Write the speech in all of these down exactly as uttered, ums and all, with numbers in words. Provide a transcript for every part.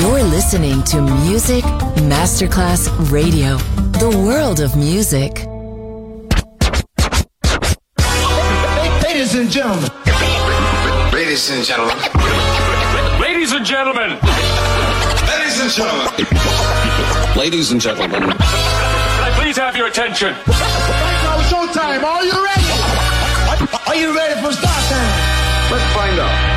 You're listening to Music Masterclass Radio, the world of music. Ladies and gentlemen. Ladies and gentlemen. Ladies and gentlemen. Ladies and gentlemen. Ladies and gentlemen. Can I please have your attention? Right now, showtime. Are you ready? Are you ready for start time? Let's find out.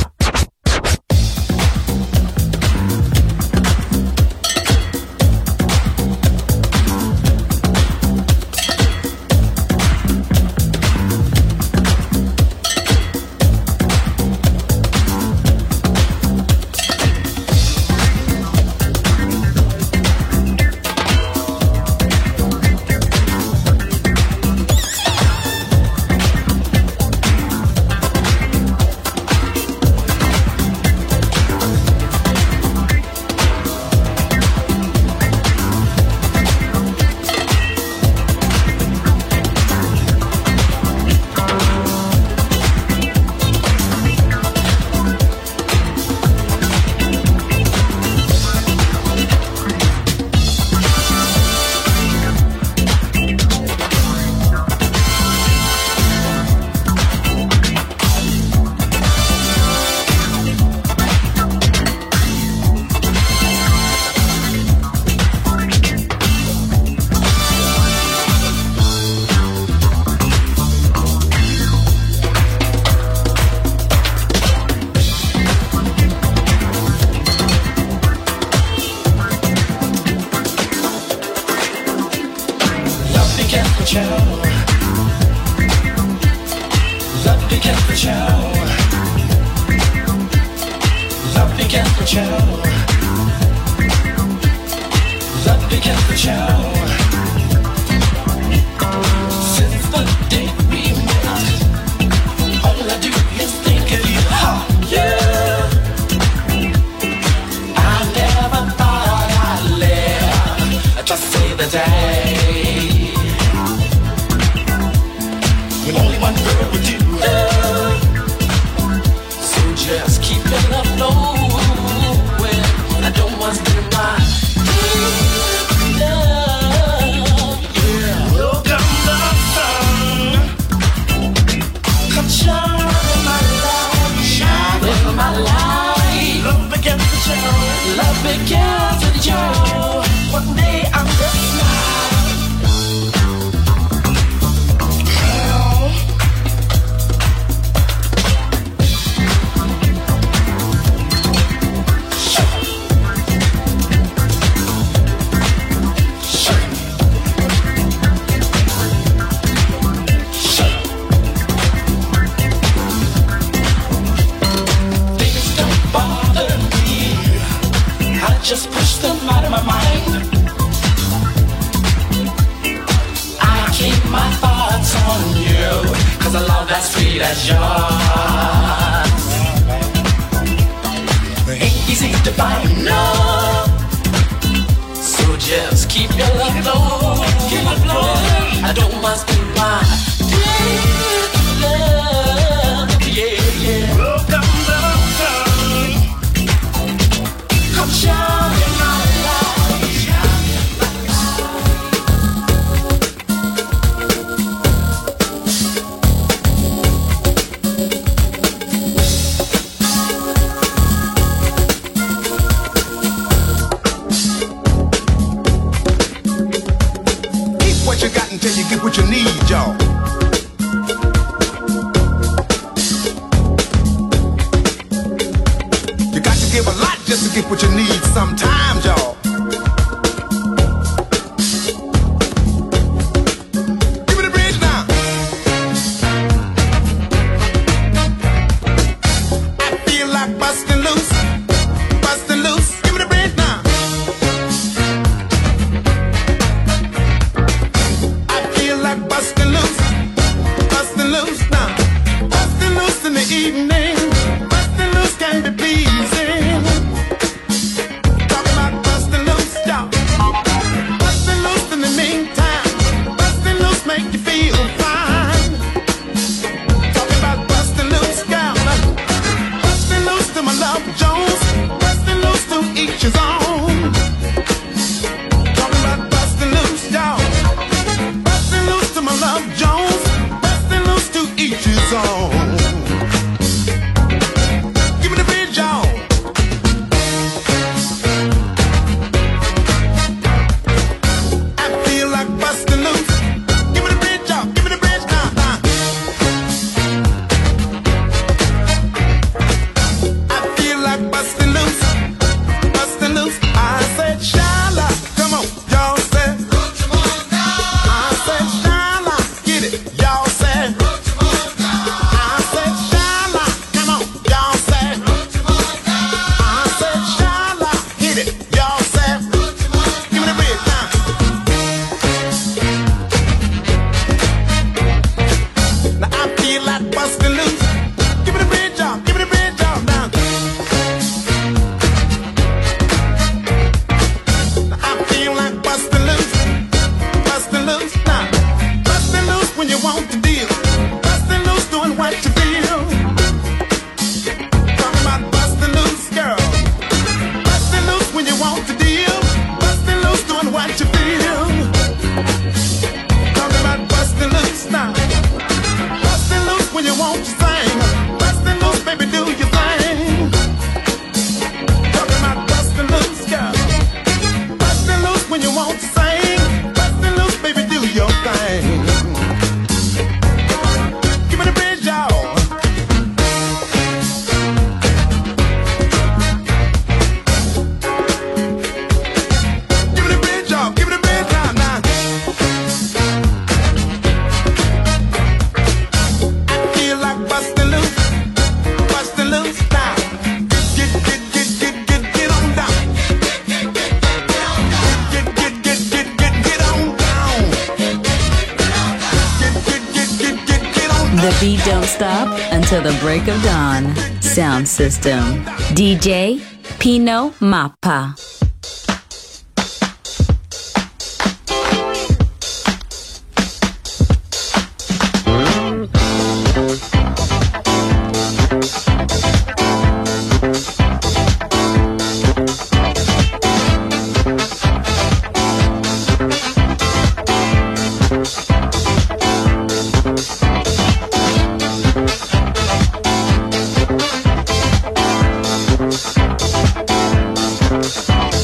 Bustin' loose now, bustin' evening, busting loose can be pleasing. Talking about busting loose, stop. Busting loose in the meantime, busting loose make you feel fine. Talking about busting loose, girl, busting loose to my love Jones, busting loose to each his own. Talking about busting loose, dog, busting loose to my love Jones, busting loose to each his own. Break of dawn. Sound system. D J Pino Mappa. We'll be right back.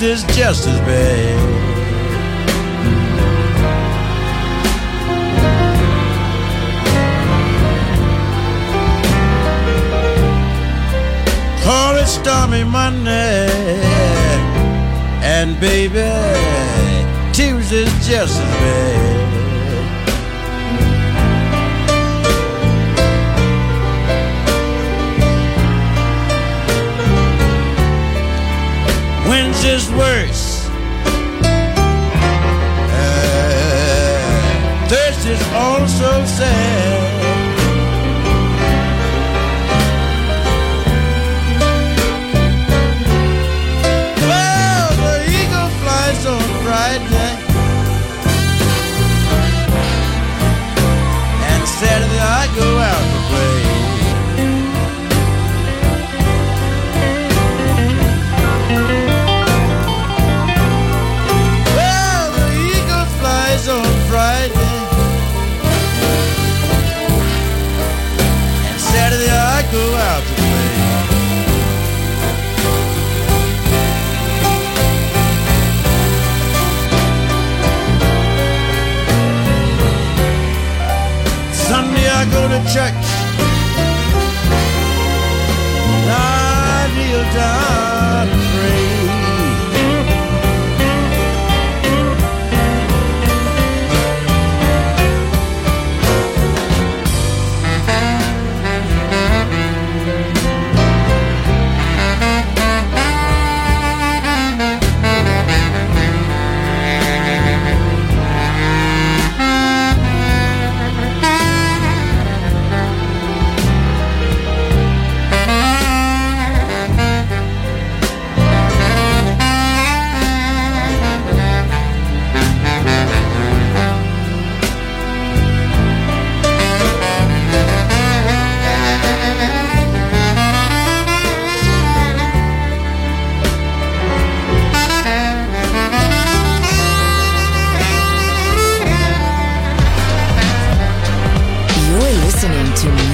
lives is just as bad. Call it stormy Monday, and baby, Tuesday's just as bad. Wednesday's worse, uh, Thursday's also sad. Well, the eagle flies on Friday, and Saturday I go out to play. Go out to play. Sunday I go to church, and I kneel down and pray.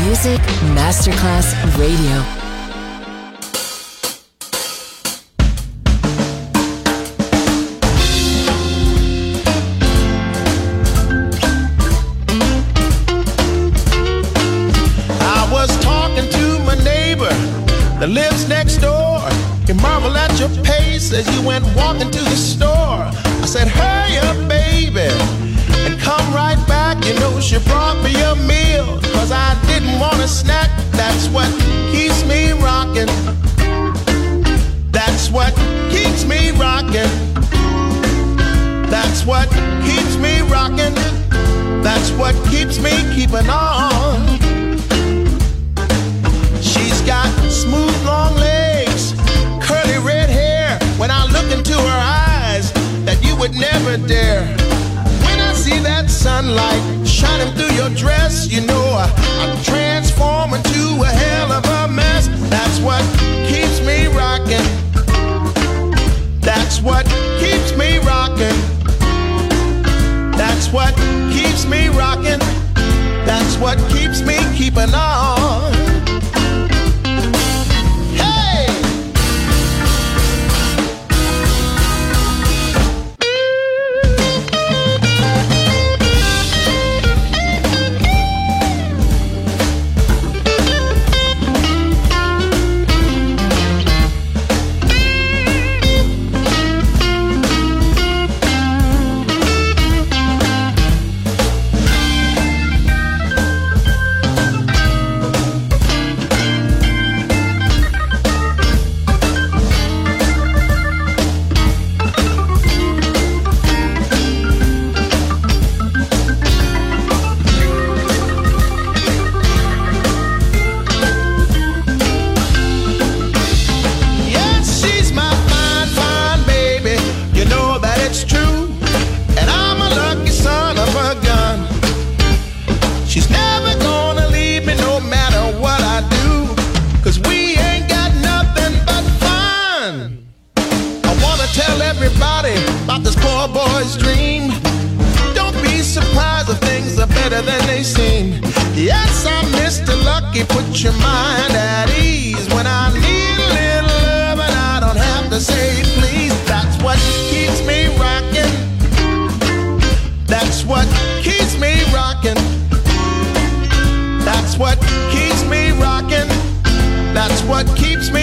Music Masterclass Radio. That's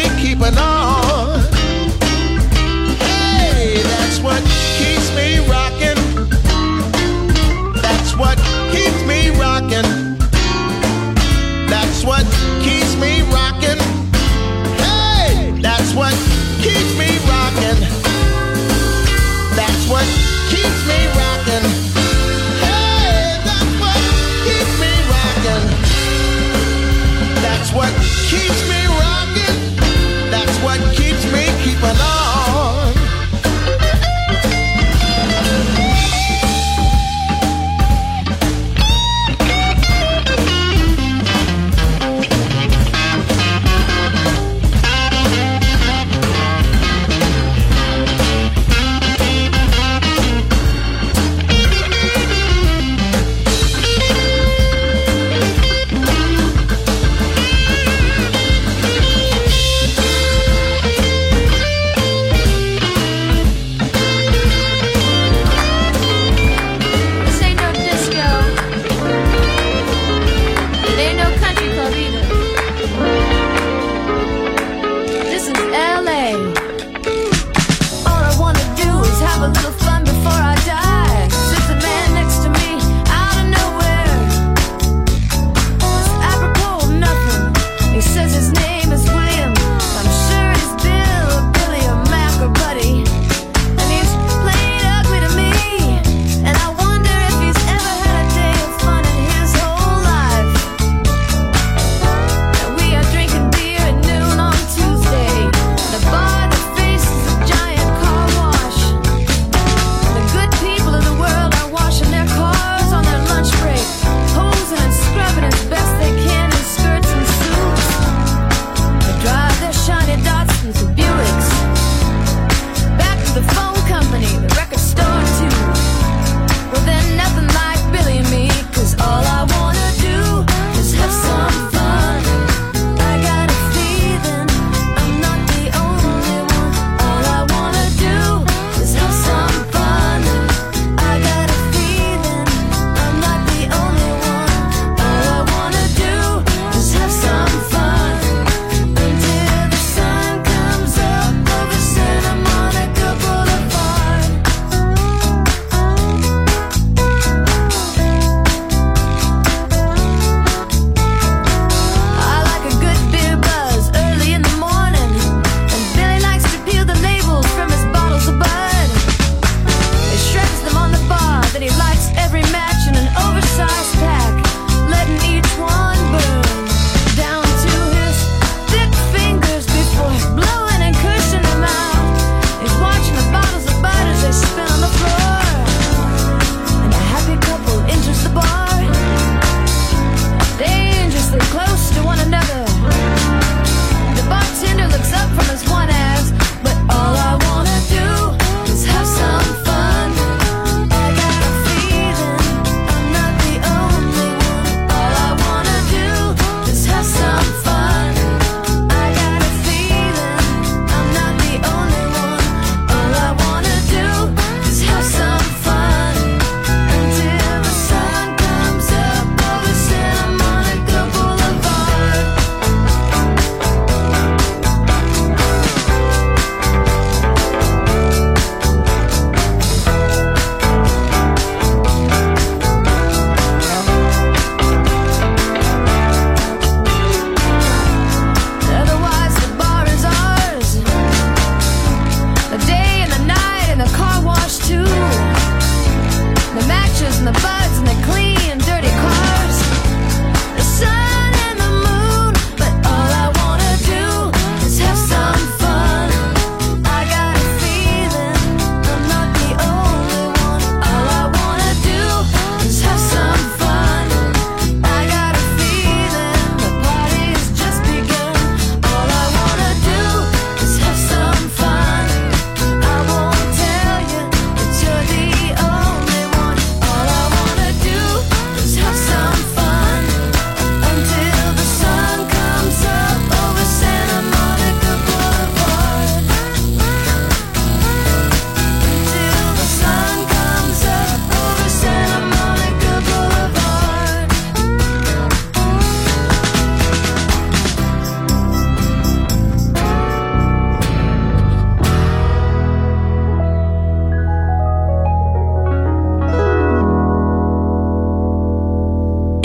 keep keeping on. Hey, that's what keeps me rocking. That's what keeps me rocking. That's what keeps me rocking. Hey, that's what keeps me rocking. That's what keeps me rocking. That's what keeps me rocking. That's what keeps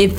If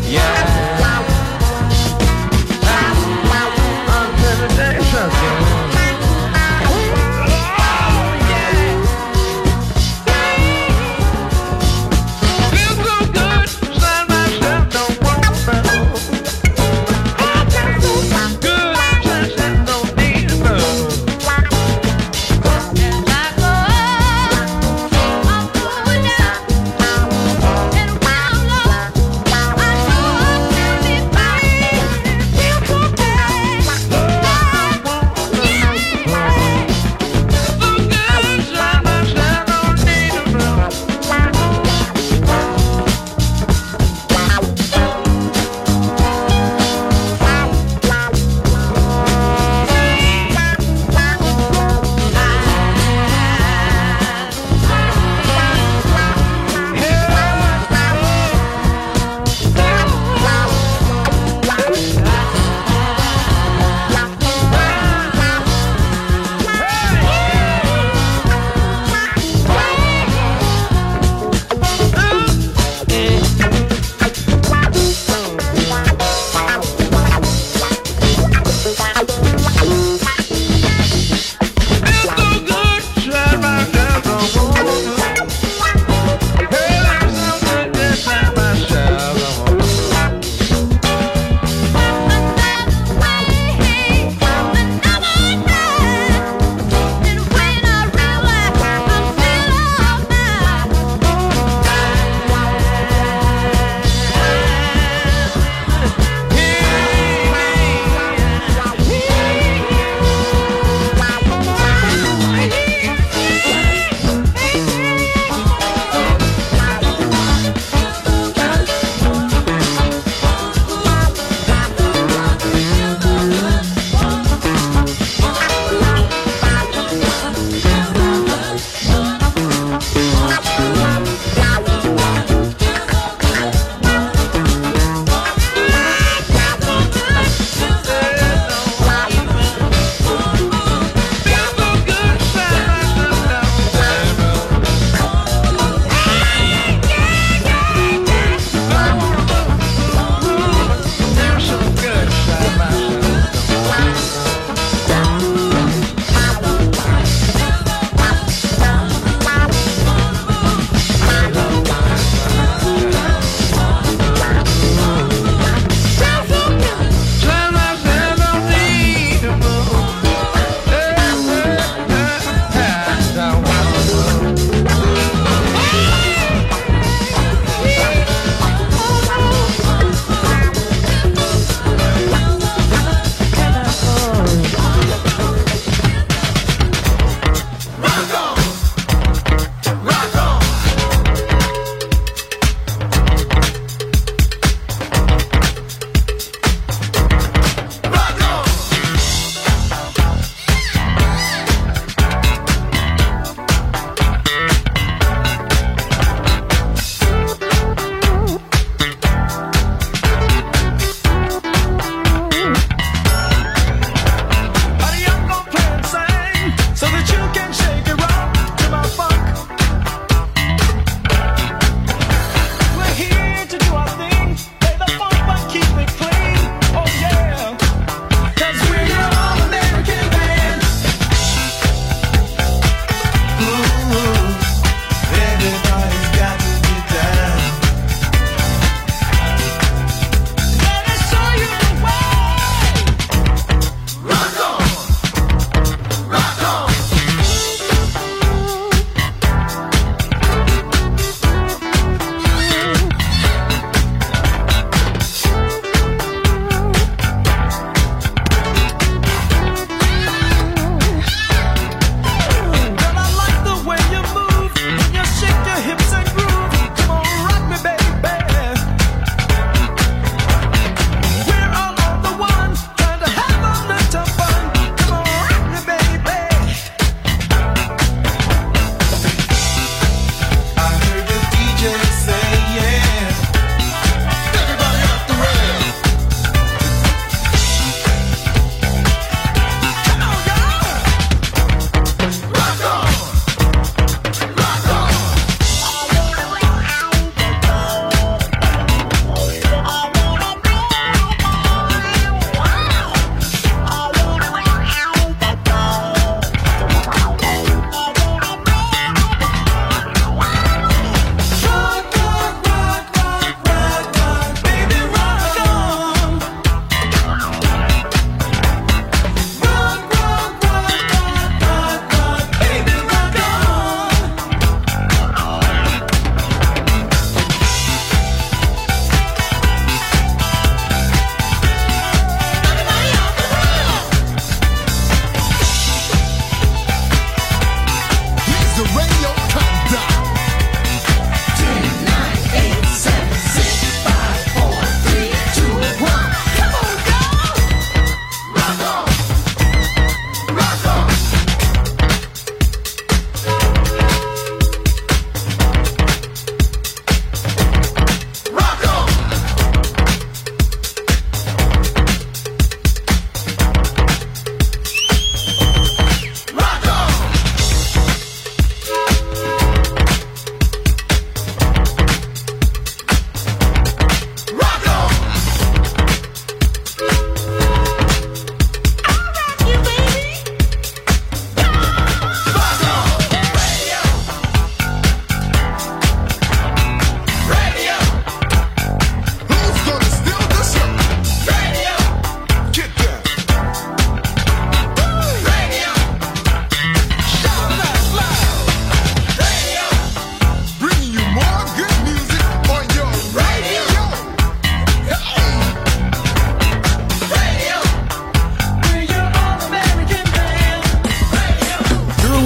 Yeah.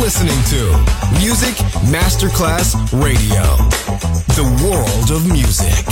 listening to Music Masterclass Radio, the world of music.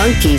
funky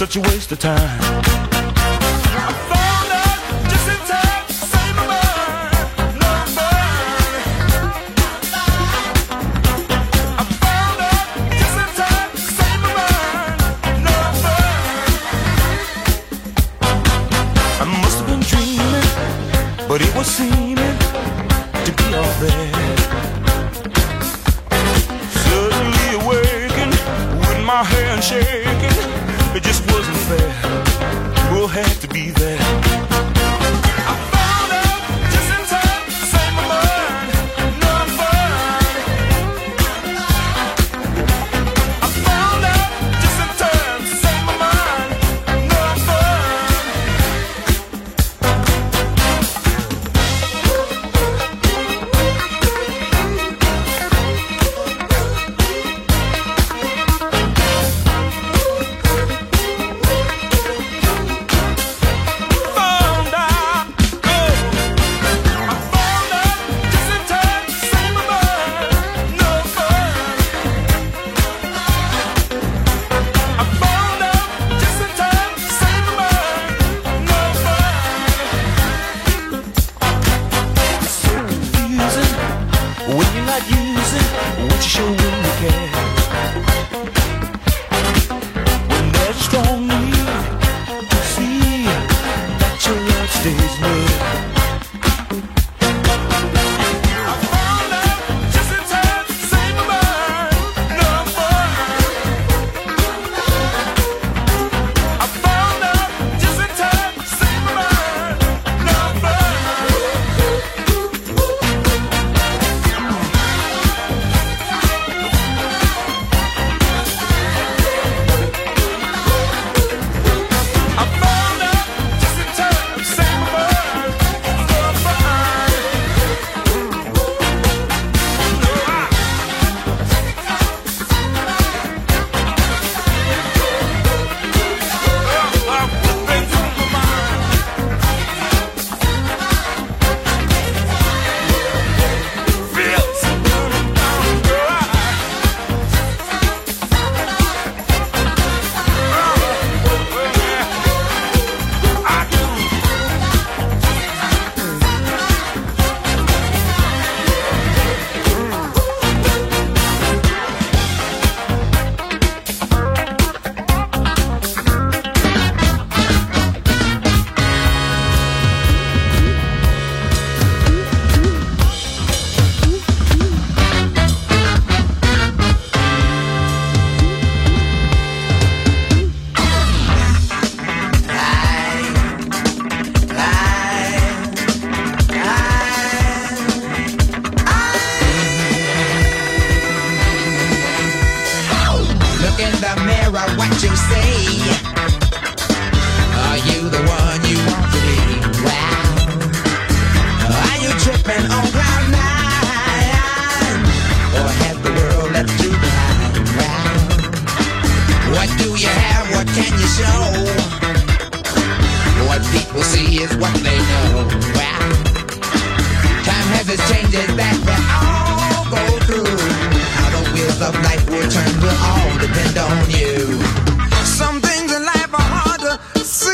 Such a waste of time. Depend on you. Some things in life are hard to see.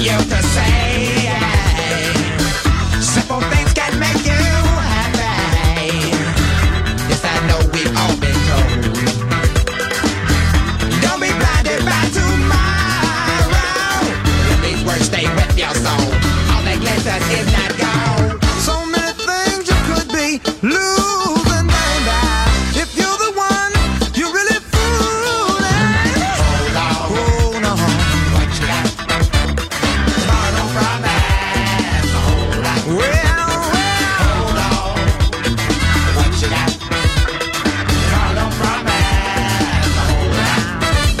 you to say. Simple things can make you happy. Yes, I know we've all been told. Don't be blinded by tomorrow. Let these words stay with your soul. All that glitters is not gold. So many things you could be losing, baby. If you're the one, you're really fooling. Hold on, hold on. What you got? Tomorrow promise. Hold on. Well, well. Hold on. What you got? Tomorrow promise. Hold on. Well. Well, yeah.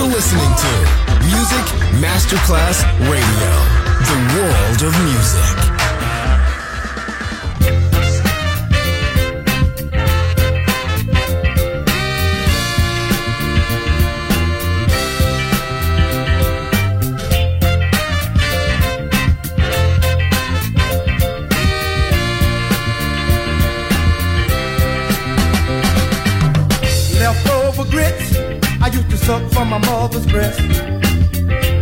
You're listening to Music Masterclass Radio, the world of music. Leftover grits I used to suck from my mother's breast.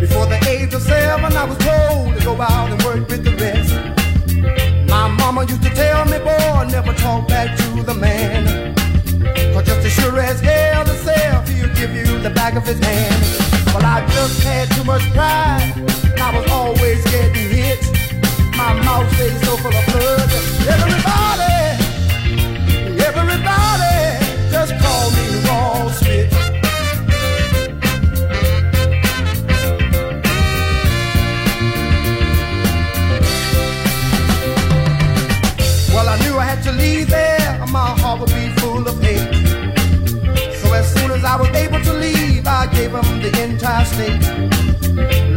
Before the age of seven, I was told to go out and work with the rest. My mama used to tell me, boy, never talk back to the man, 'cause just as sure as hell itself, he'll give you the back of his hand. Well, I just had too much pride, and I was always getting hit. My mouth stays so full of blood. Everybody, everybody just call me Raw Smith. Well, I knew I had to leave there, or my heart would be full of hate. So as soon as I was able to leave, I gave them the entire state.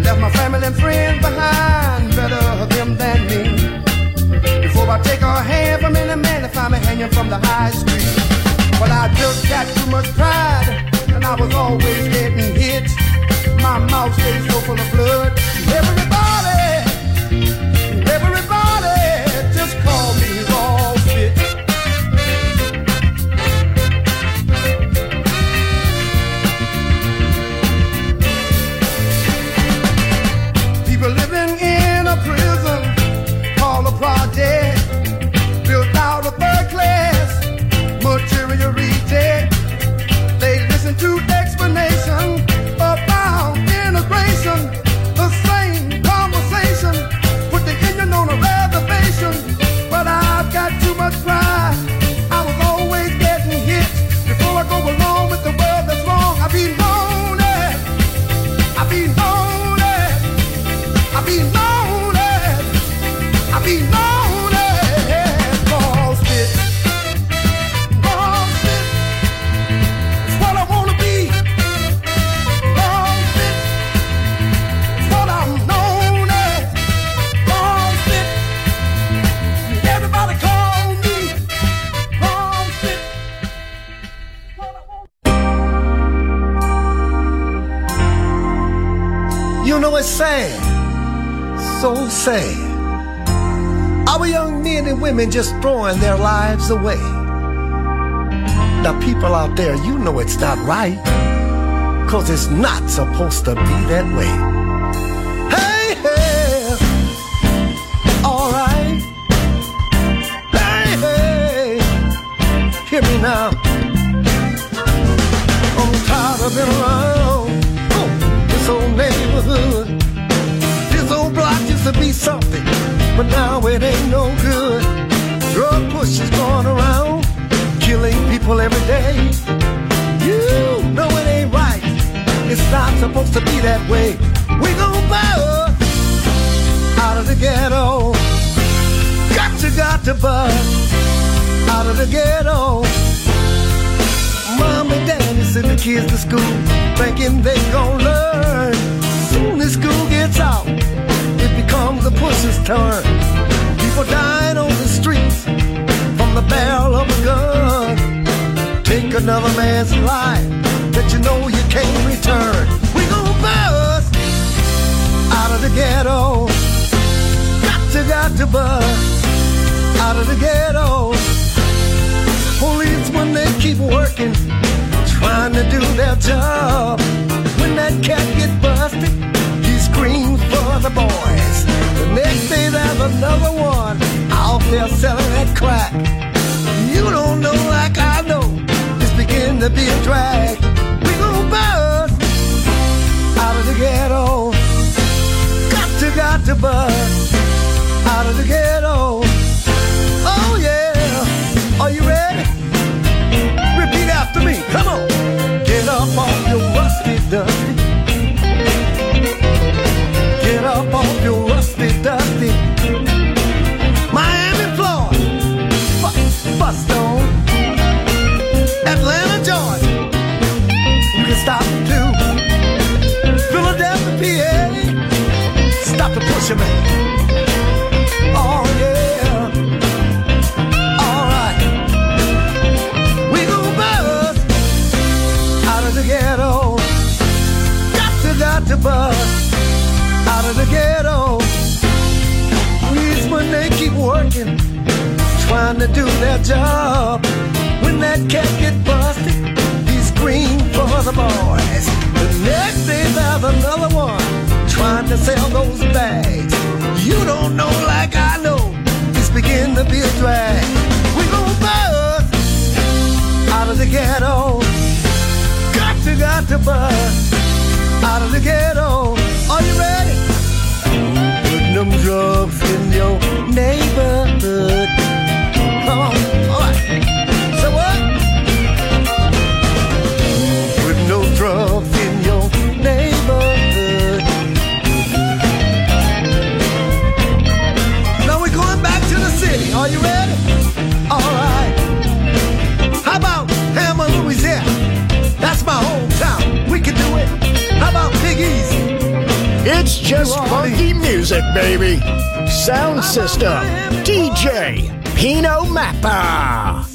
Left my family and friends behind, better of them than me. Before I take a hand from any man, I find me hanging from the high street. Well, I just got too much pride, and I was always getting hit. My mouth stays so full of blood. Everybody, everybody, just call me Raw Smith. People living in a prison called a project, built out of third class material reject. They listen to explanation about integration. The same conversation, put the engine on a reservation. But I've got too much pride, I was always getting hit. Before I go along with the world that's wrong, I've been lonely, I've been lonely, I've been lonely, I've been lonely. It's sad, so sad. Our young men and women just throwing their lives away. Now, people out there, you know it's not right, 'cause it's not supposed to be that way. Hey, hey, all right. Hey, hey, hear me now. I'm tired of being around this old neighborhood. This old block used to be something, but now it ain't no good. Drug pushers going around, killing people every day. You know it ain't right, it's not supposed to be that way. We gon' bust out of the ghetto. Got to, got to bust out out of the ghetto. Mom and daddy send the kids to school, thinking they gon' learn. Soon as school gets out, it becomes the pusher's turn. People dying on the streets from the barrel of a gun. Take another man's life that you know you can't return. We gon' bust out of the ghetto. Got to, got to bust out of the ghetto. Police, when they keep working, trying to do their job. When that cat gets busted, he screams for the boys. The next day there's another one out there selling that crack. You don't know like I know, it's beginning to be a drag. We gon' bust out of the ghetto. Got to, got to bust out of the ghetto. Oh yeah, are you ready? Repeat after me, come on. Get up off your rusty dusty. Get up off your rusty dusty Miami, Florida, B- Boston, Atlanta, Georgia. You can stop too. Philadelphia, P A. Stop the pusher man. Oh yeah. Ghetto. Got to, got to bust out of the ghetto. Policemen, they keep working, trying to do their job. When that cat gets busted, he screams for the boys. The next day there's another one trying to sell those bags. You don't know like I know, it's beginning to be a drag. We gon' bust out of the ghetto. You got to bust out of the ghetto. Are you ready? Putting them drugs in your neighborhood. Come on, all right. So what? Putting those drugs in your neighborhood. Now we're going back to the city. Are you ready? All right. How about Hammer, Louisiana? That's my hometown. We can do it. How about Big Easy? It's just funky music, baby. Sound System. D J Pino Mappa.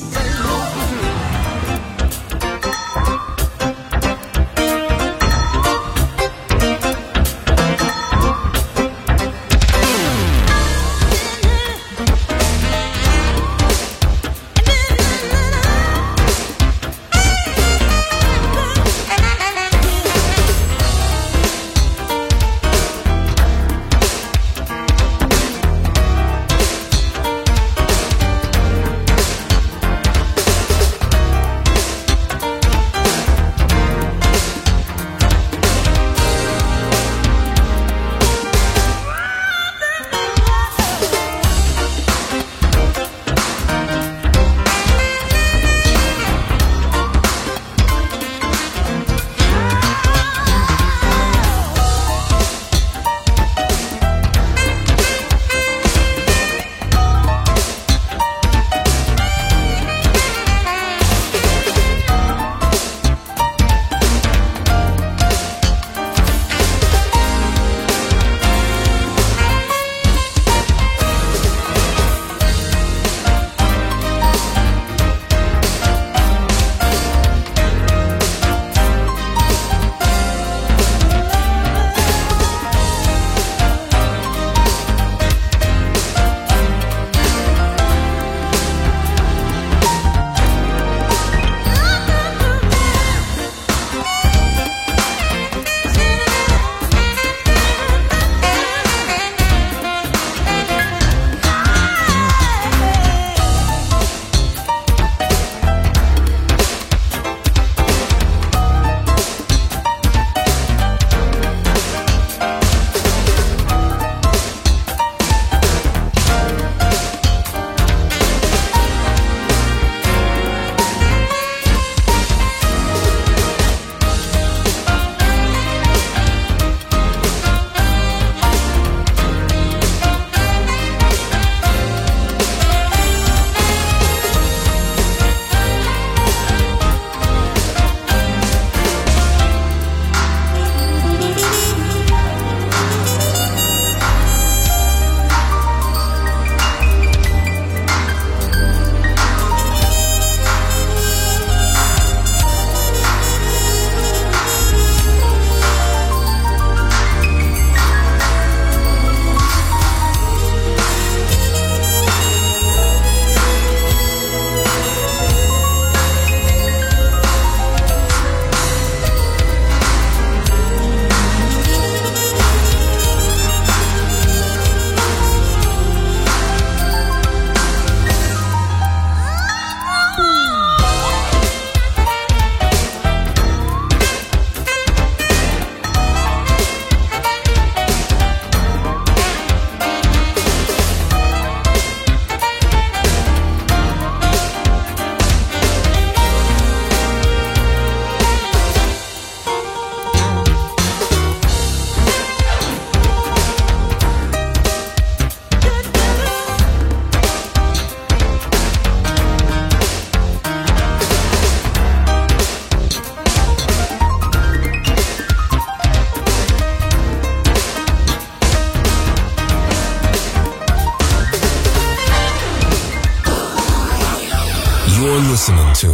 You're listening to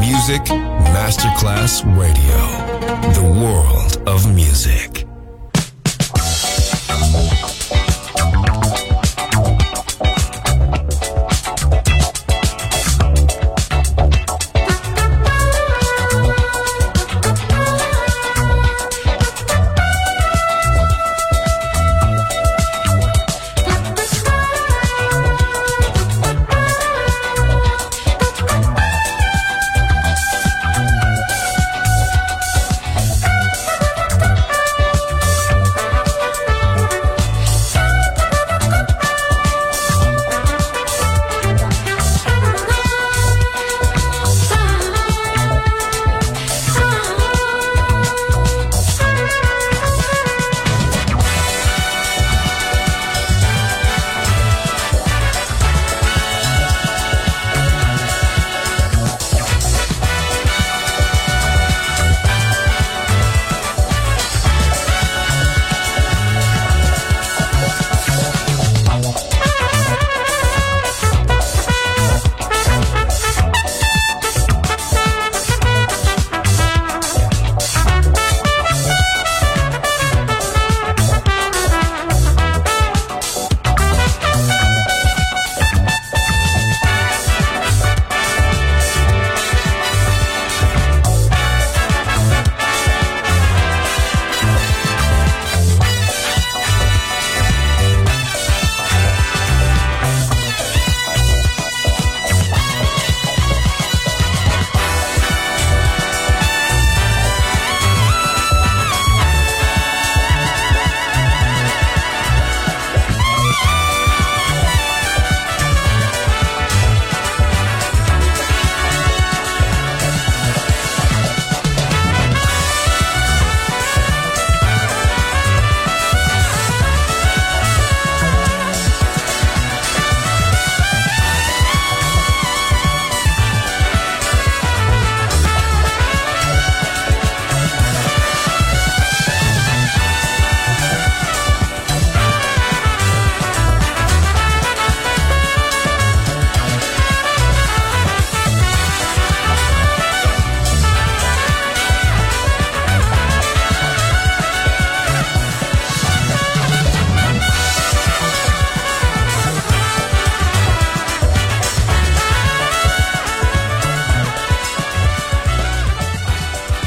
Music Masterclass Radio, the world of music.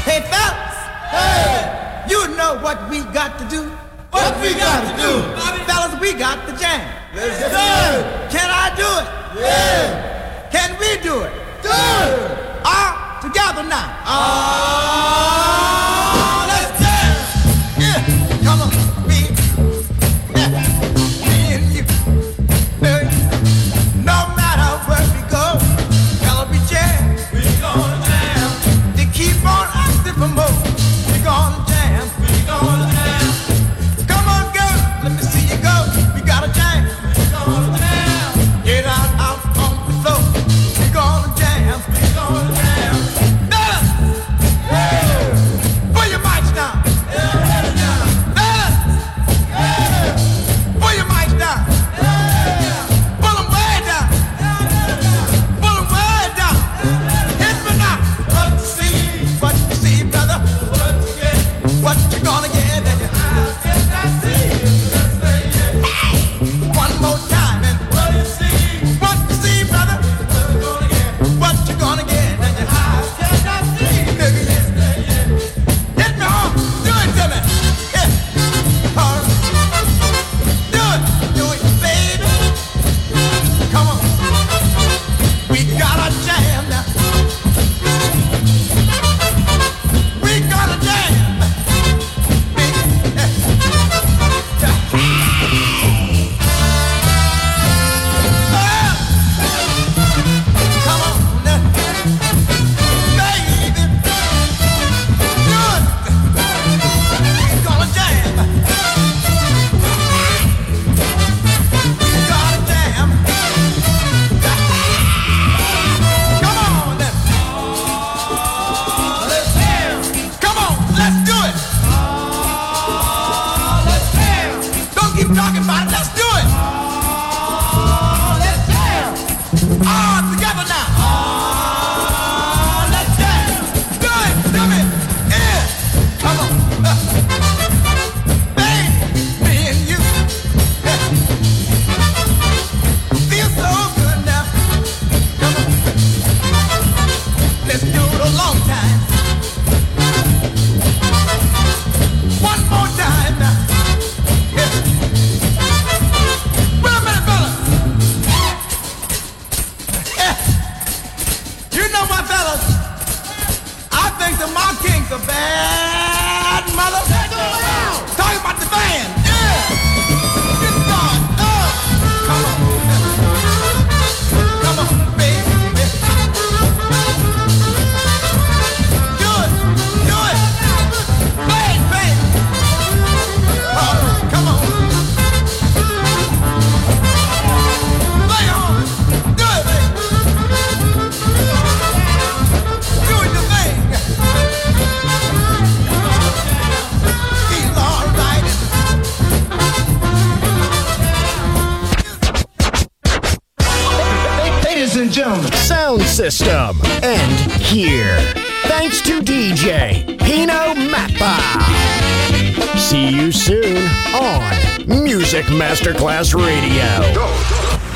Hey! fellas, I think the Mob King's a bad mother. Talking about the band. Yeah. Get started. Uh. Come on. Come on, baby. Do it. Do it. Play it, baby. Oh, come on. Play on. Do it, baby. Do your thing. Feel all right. Ladies and gentlemen, Sound System, and here. Thanks to D J Pino Mappa. See you soon on Music Masterclass Radio. Go, go.